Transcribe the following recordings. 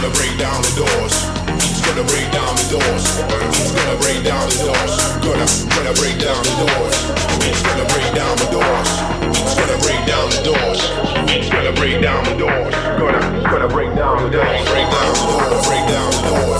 gonna break down the doors. He's gonna break down the doors. He's gonna break down the doors. Gonna break down the doors. He's gonna break down the doors. He's gonna break down the doors. He's gonna break down the doors. Gonna break down the doors. Break down the door. Break down the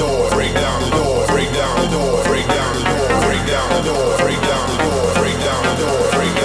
door. Break down the door. Break down the door. Break down the door. Break down the door. Break down the door. Break down the door. Break down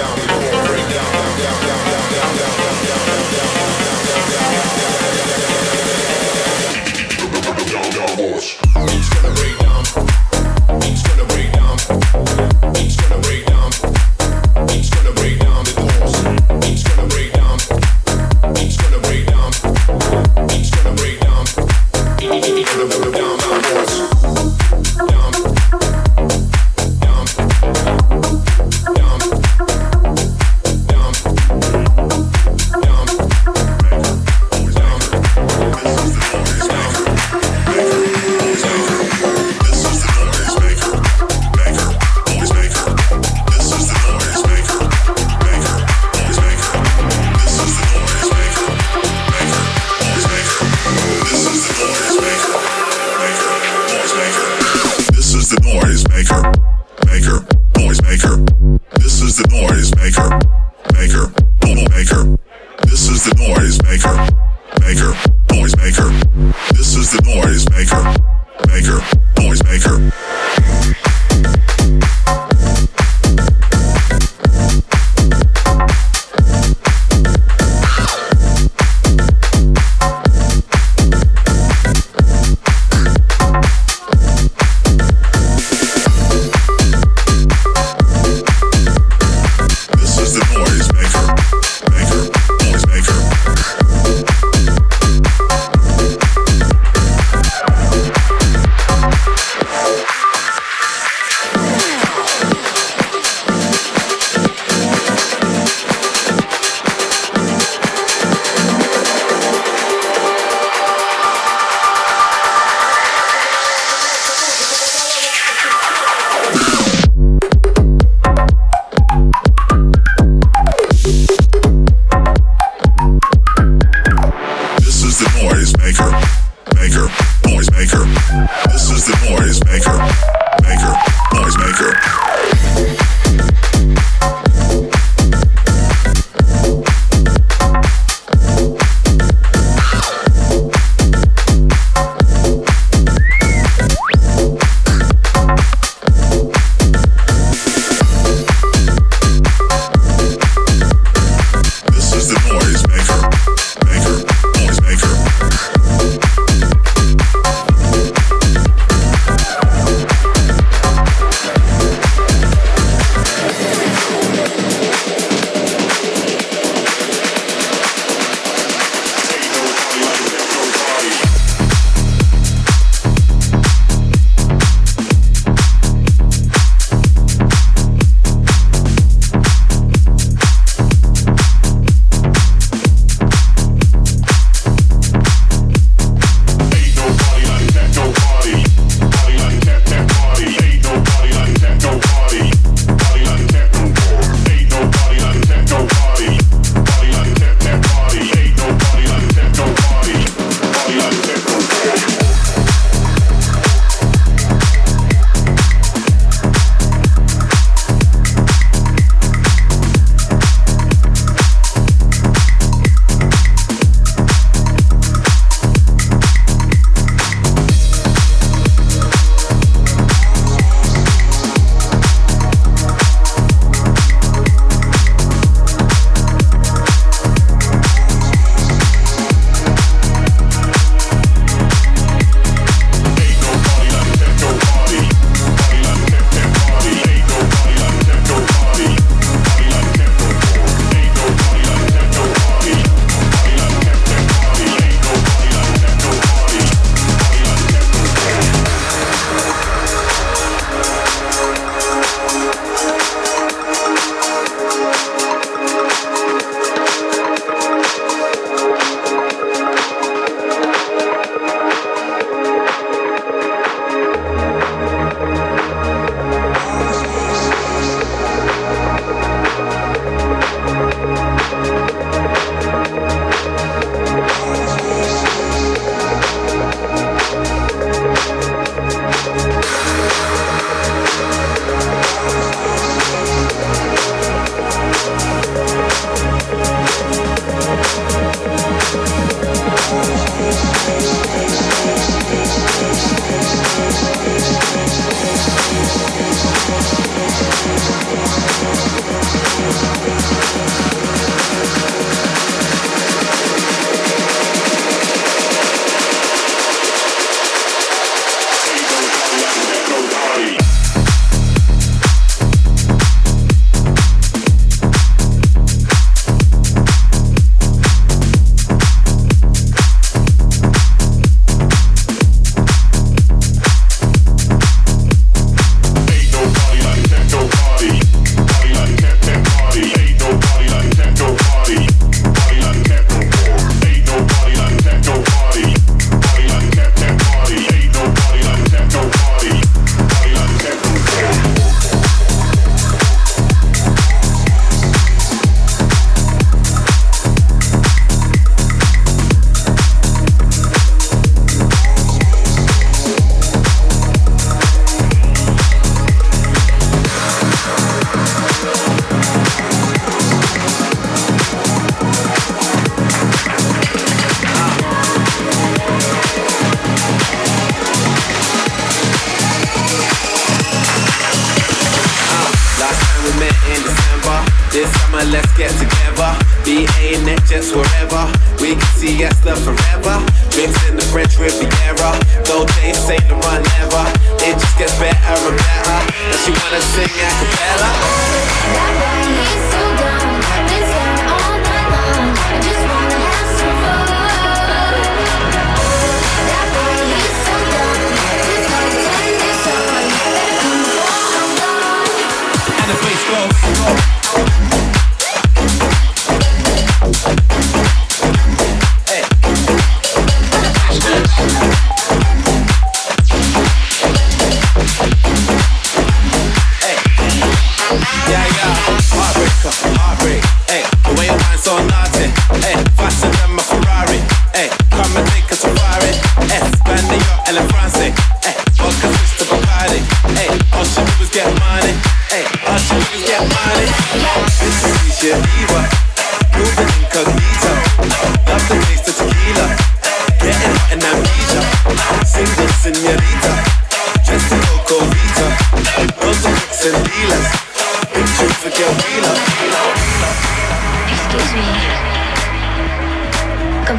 Heartbreaker,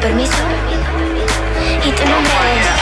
con permiso y te mueves.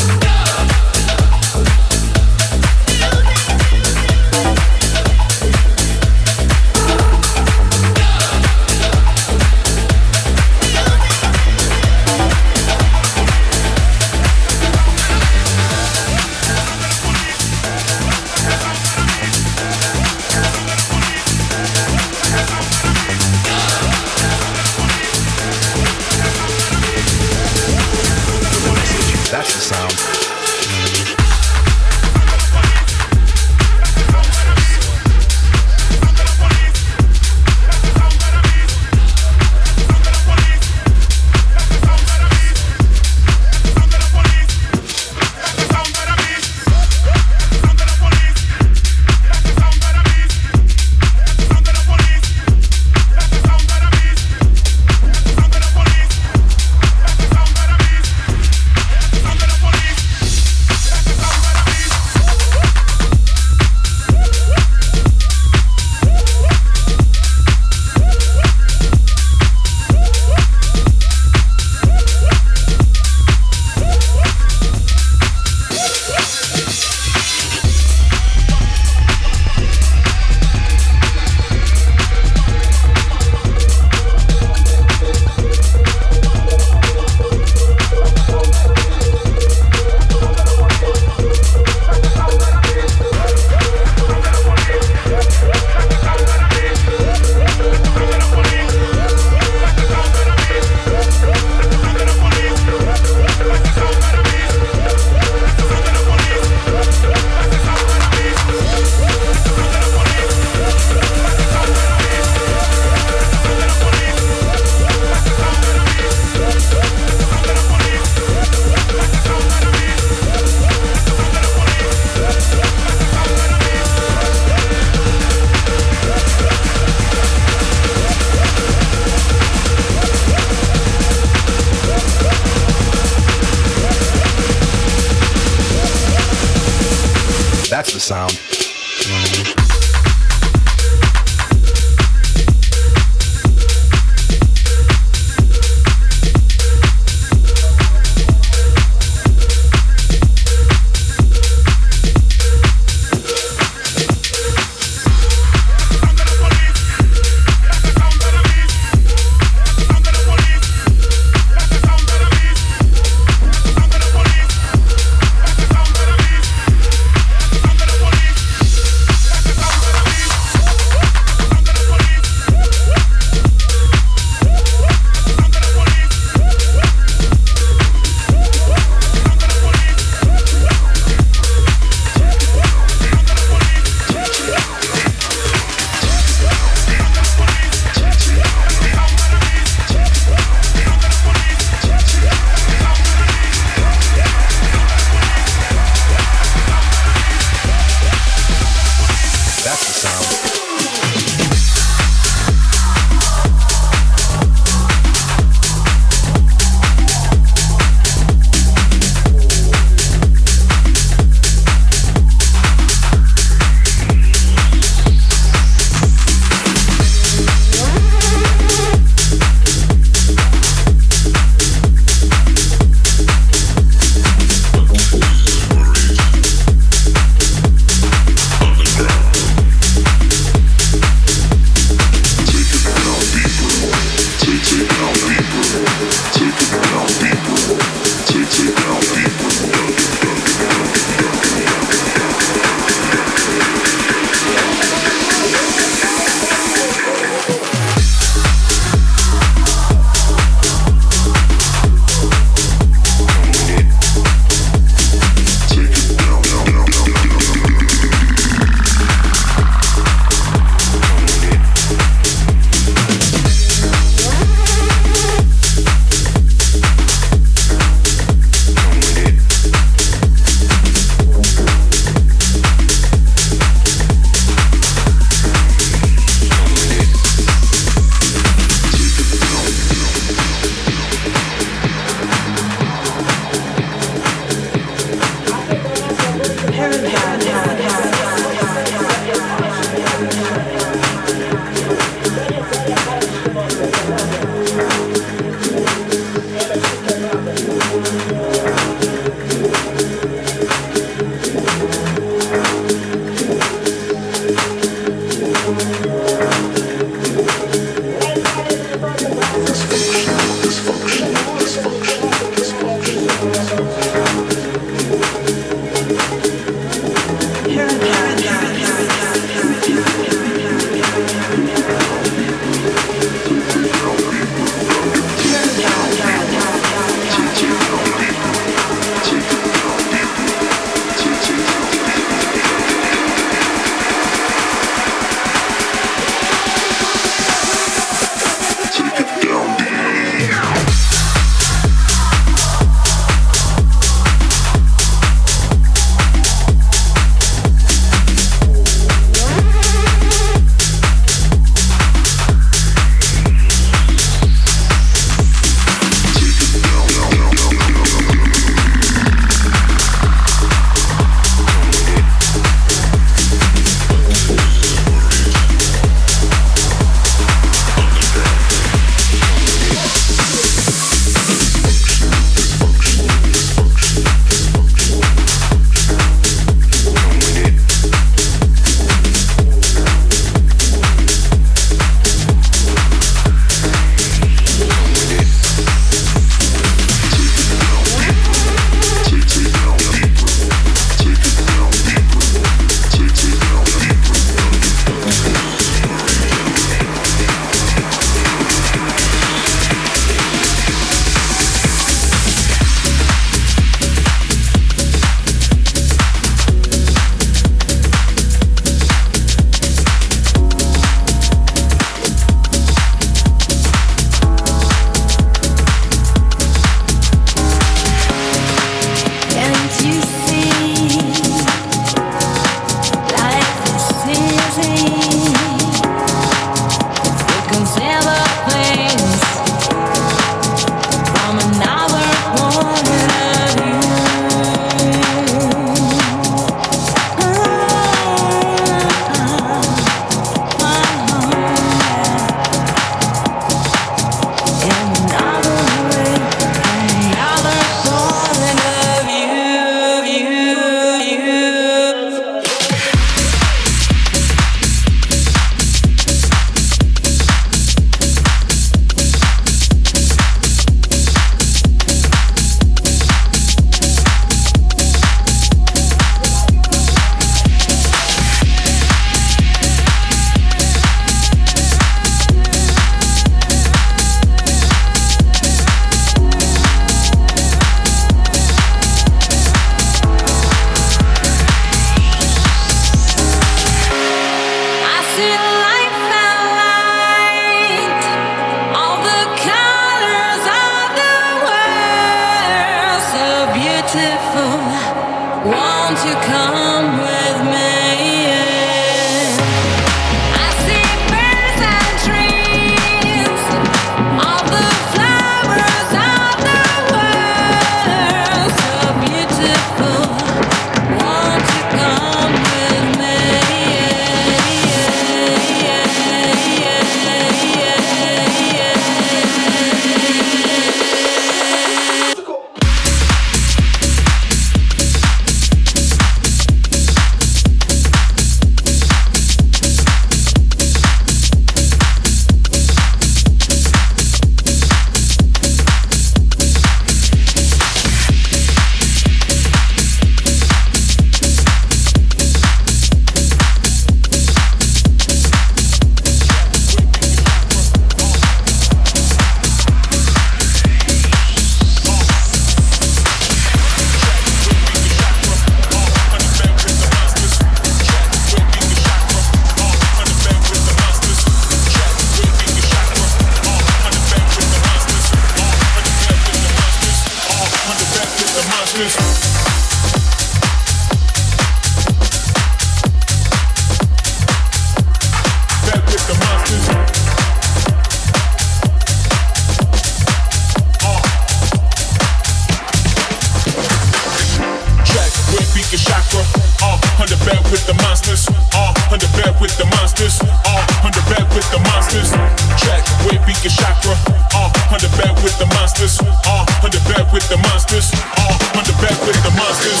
all under bed with the monsters. Check, where beacon chakra, all under bed with the monsters, all under bed with the monsters, all under bed with the monsters.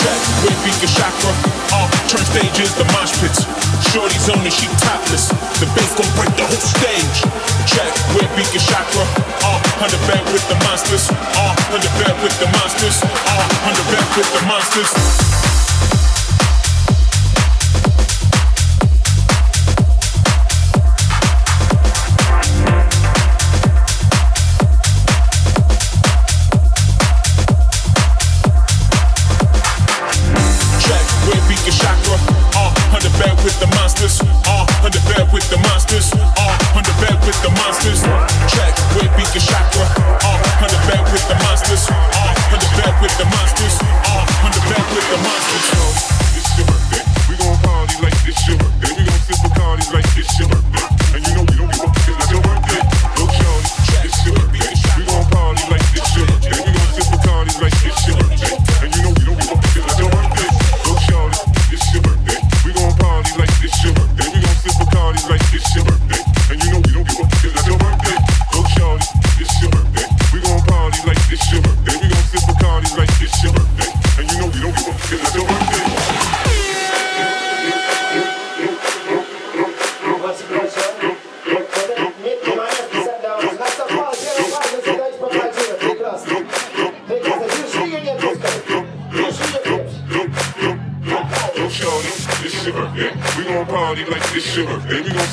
Check, where beacon chakra, all turn stages the mosh pits. Shorty's on and she topless, the bass gon' break the whole stage. Check, where beacon chakra, all under bed with the monsters, all under bed with the monsters, all under bed with the monsters.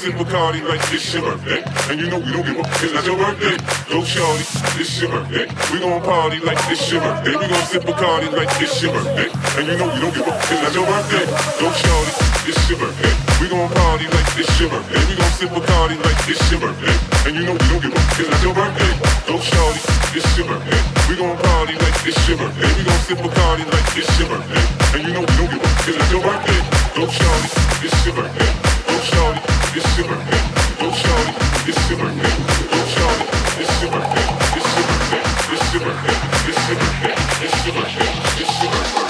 Bacardi like it's your birthday, and you know you don't give a fuck 'cause that's your birthday. Don't shout it, it's your birthday. We gon' party like it's your birthday. We gon' sip Bacardi like it's your birthday, and you know you don't give a fuck 'cause that's your birthday. Don't shout it, it's your birthday. We gon' party like it's your birthday. We gon' sip Bacardi like it's your birthday, and you know you don't give a fuck 'cause that's your birthday. Don't shout it, it's your birthday. Don't shout it, it's your birthday. Don't shout it, it's your birthday. Don't shout it, it's your birthday. It's your birthday. It's your birthday. It's your birthday. It's your birthday. It's your birthday.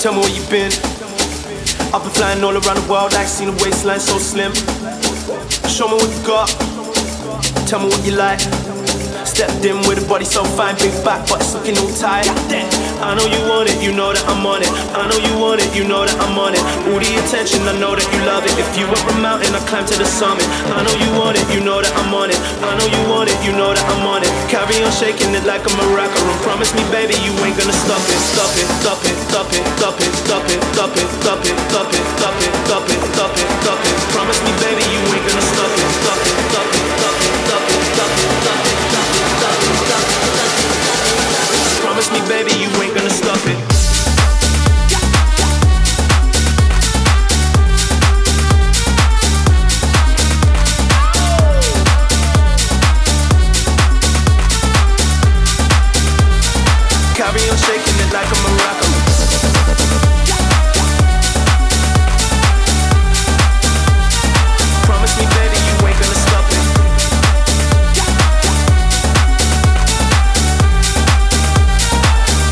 Tell me where you been. I've been flying all around the world. I ain't seen a waistline so slim. Show me what you got. Tell me what you like. Stepped in with a body so fine. Big back, but it's looking all tight. I know you want it, you know that I'm on it. I know you want it, you know that I'm on it. All the attention, I know that you love it. If you up a mountain, I climb to the summit. I know you want it, you know that I'm on it. I know you want it, you know that I'm on it. Carry on shaking it like a maraca, and promise me, baby, you ain't gonna stop it. Stop it, stop it, stop it, stop it, stop it, stop it, stop it, stop it, stop it, stop it, stop it, stop it. Promise me, baby, you ain't gonna stop it. Stop it, stop it, stop it, stop it, stop it, stop it, stop it, stop it, stop it, stop it. Promise me, baby, you ain't gonna stop it. Carry on shaking it like a maraca. Promise me, baby, you ain't gonna stop it.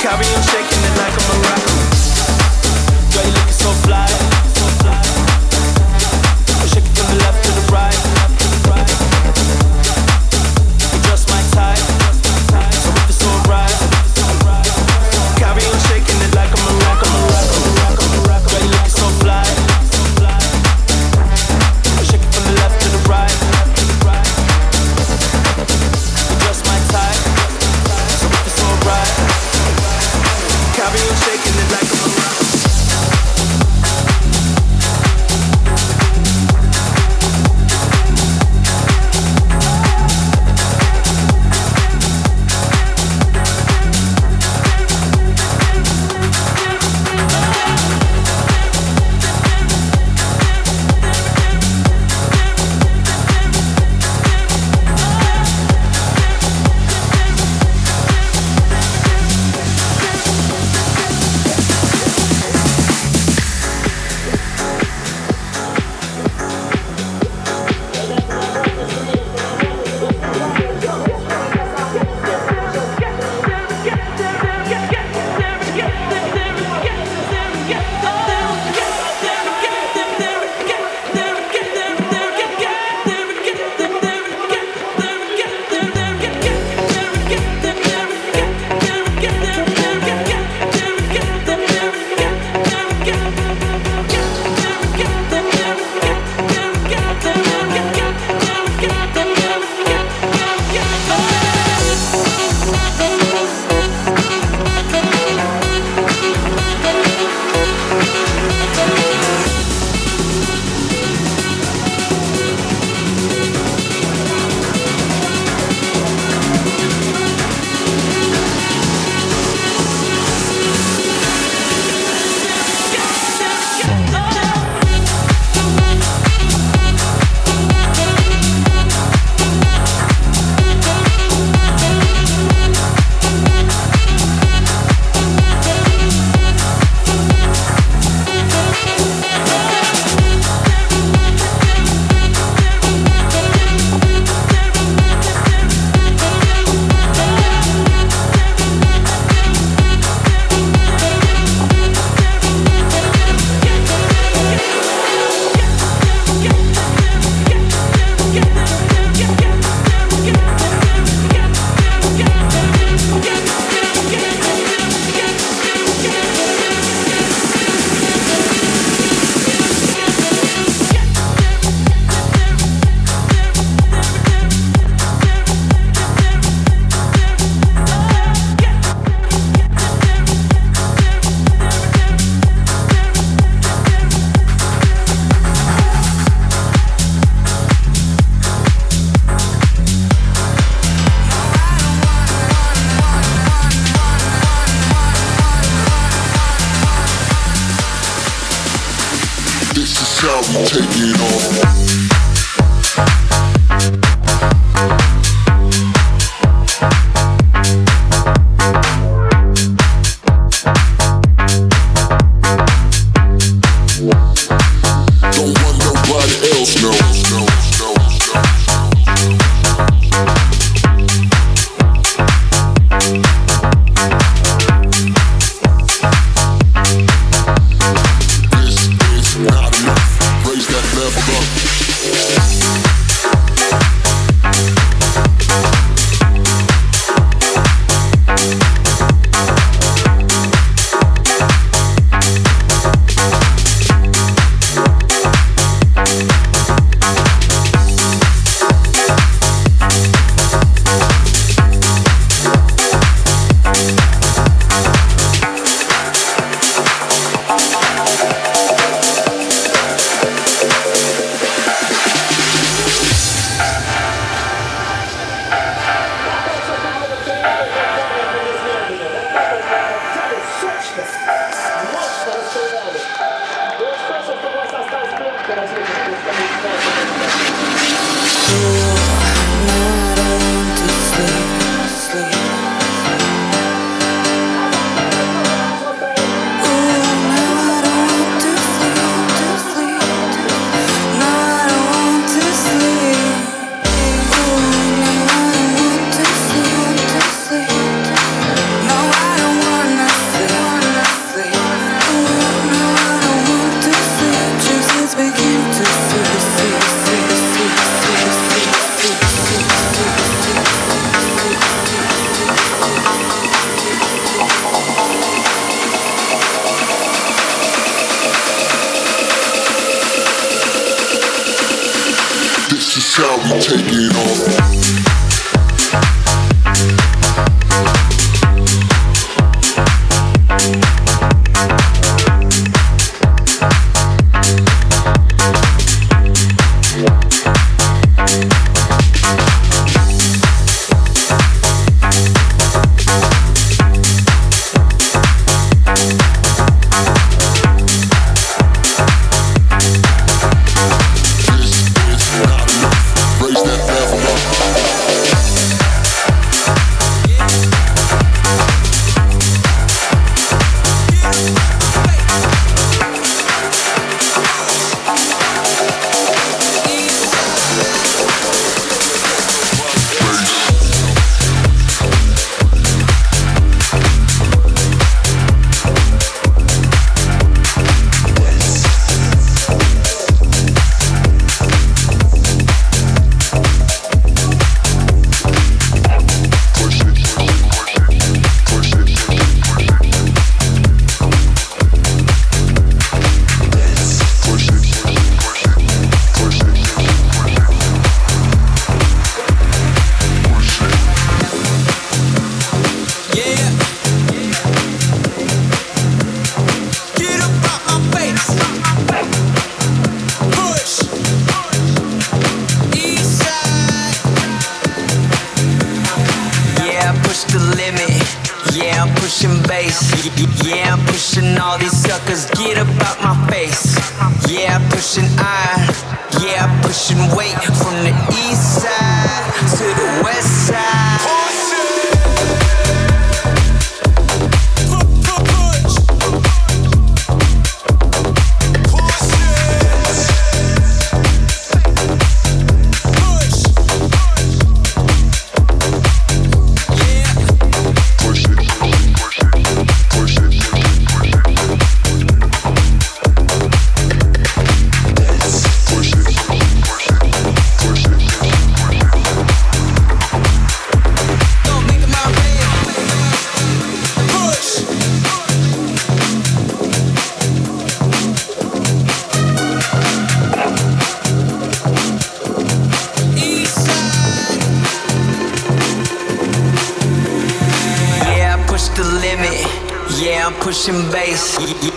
Carry on shaking it like a maraca. Girl, you looking so fly. Shake it from the left to the right. You just my type, so if it's alright. Carry on shaking it like a maraca, maraca, maraca, maraca. Girl, you looking so fly. Shake it from the left to the right. You're just my type, so if it's alright. Carry on shaking it like a maraca.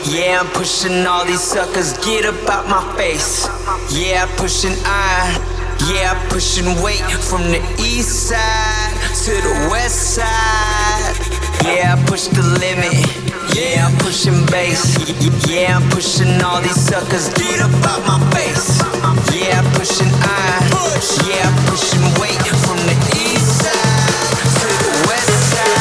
Yeah, I'm pushing all these suckers, get up out my face. Yeah, pushing iron. Yeah, pushing weight from the east side to the west side. Yeah, I push the limit. Yeah, I'm pushing bass. Yeah, I'm pushing all these suckers, get up out my face. Yeah, pushing iron. Yeah, pushing weight from the east side to the west side.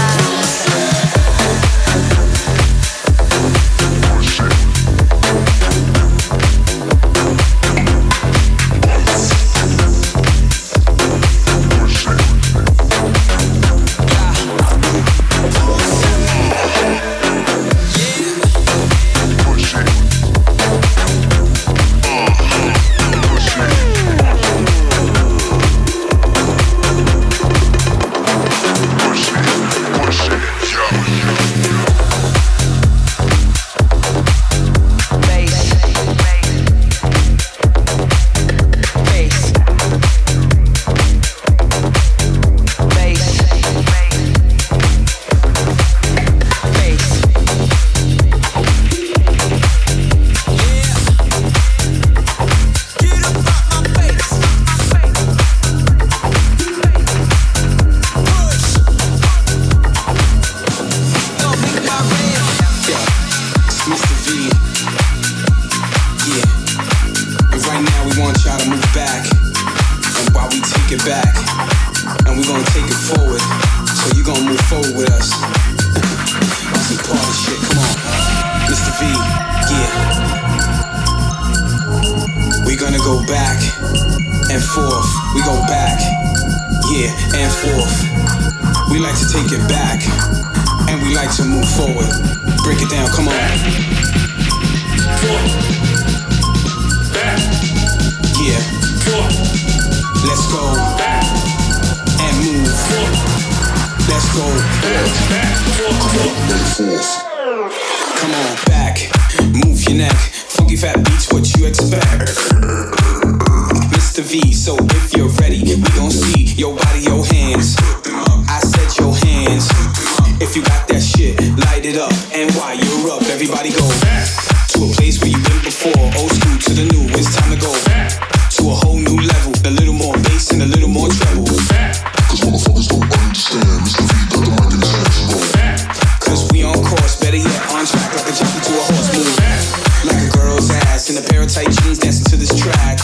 take it back, and we're gonna take it forward, so you're gonna move forward with us. That's some party shit, come on. Mr. V, yeah. We're gonna go back and forth, we go back, yeah, and forth. We like to take it back, and we like to move forward. Break it down, come on. Forward. Back. Yeah. Forward. Let's go back and move. Let's go back, forth. Come on, back, move your neck. Funky fat beats, what you expect? Mr. V, so if you're ready, we gon' see your body, your hands. I said your hands. If you got that shit, light it up. And while you're up, everybody go back to a place where you've been before. Old school to the new, it's time to go back. To a whole new level, a little more bass and a little more treble. Cause motherfuckers don't understand, Mr. V got the mic in his hands, bro. Cause we on course, better yet on track, like a jockey to a horse, move. Like a girl's ass in a pair of tight jeans dancing to this track.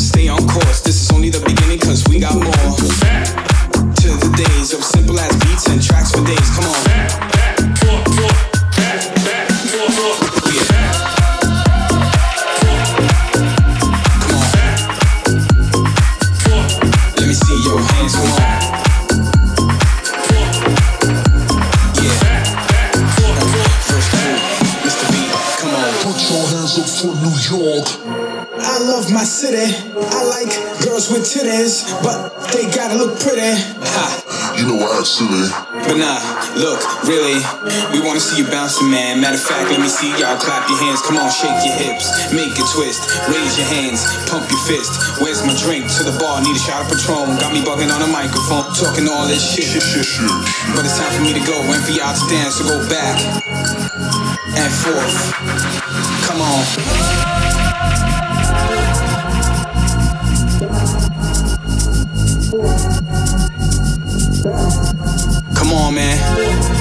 Stay on course, this is only the beginning, cause we got more. To the days of simple ass beats and tracks for days, come on. I love my city. I like girls with titties, but they gotta look pretty. Ha. You know I had silly. But nah, look, really, we wanna see you bouncing, man. Matter of fact, let me see y'all clap your hands. Come on, shake your hips, make a twist, raise your hands, pump your fist. Where's my drink? To the bar, need a shot of Patron. Got me bugging on the microphone, talking all this shit. But it's time for me to go and for y'all to dance, so go back and forth. Come on. Come on, man.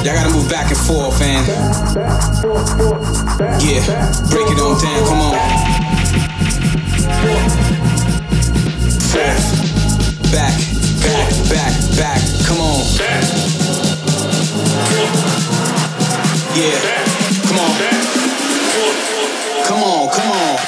Y'all gotta move back and forth, man. Yeah, break it on down, come on. Forth. Back, back, back, back, come on. Yeah, come on. Come on, come on.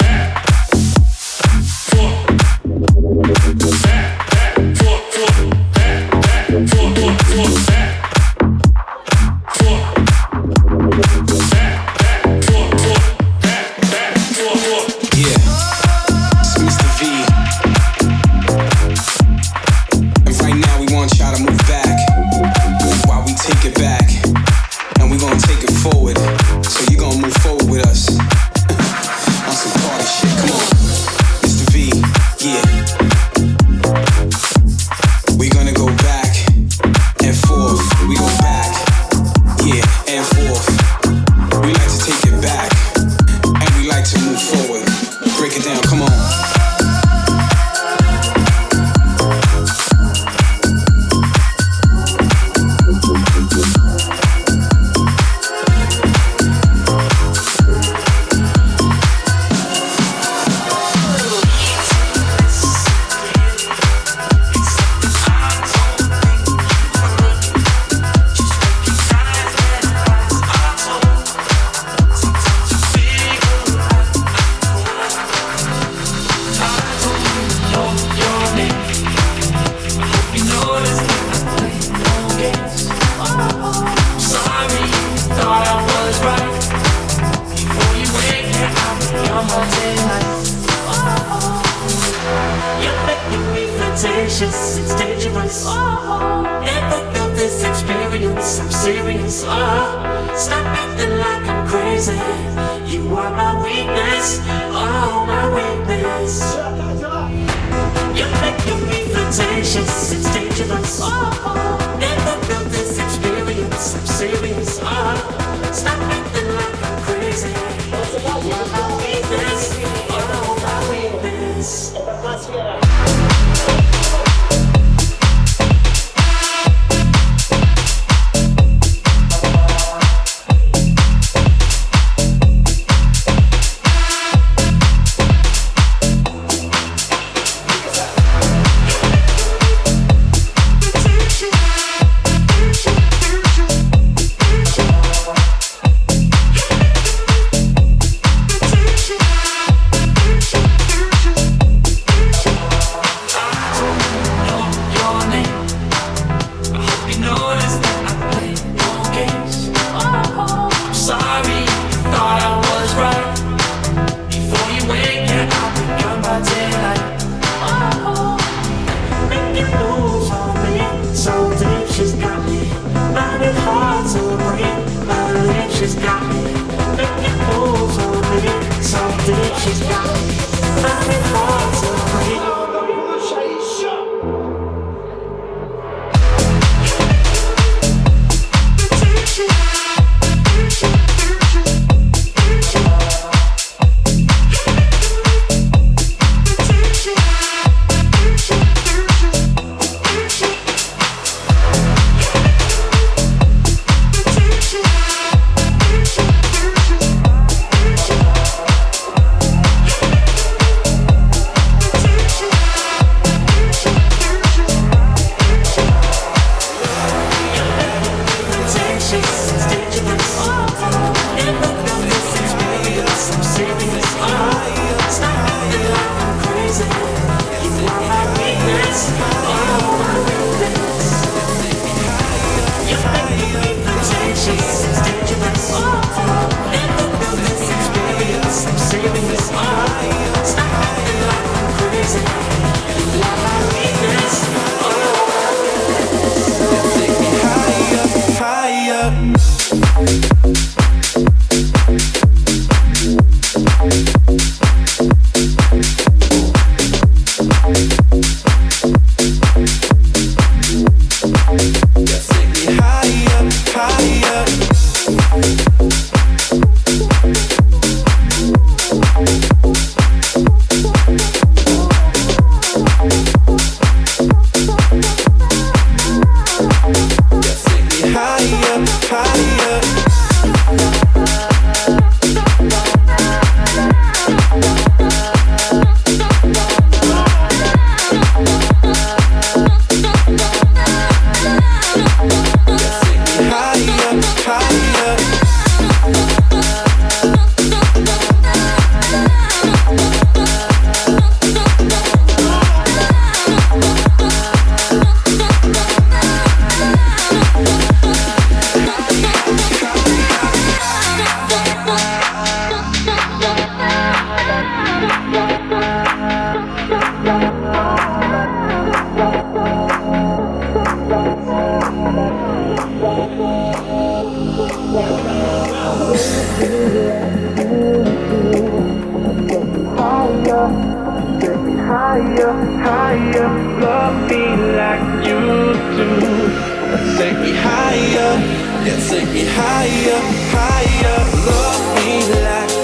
higher, higher. Love me like you do. Take me higher, yeah, take me higher, higher. Love me like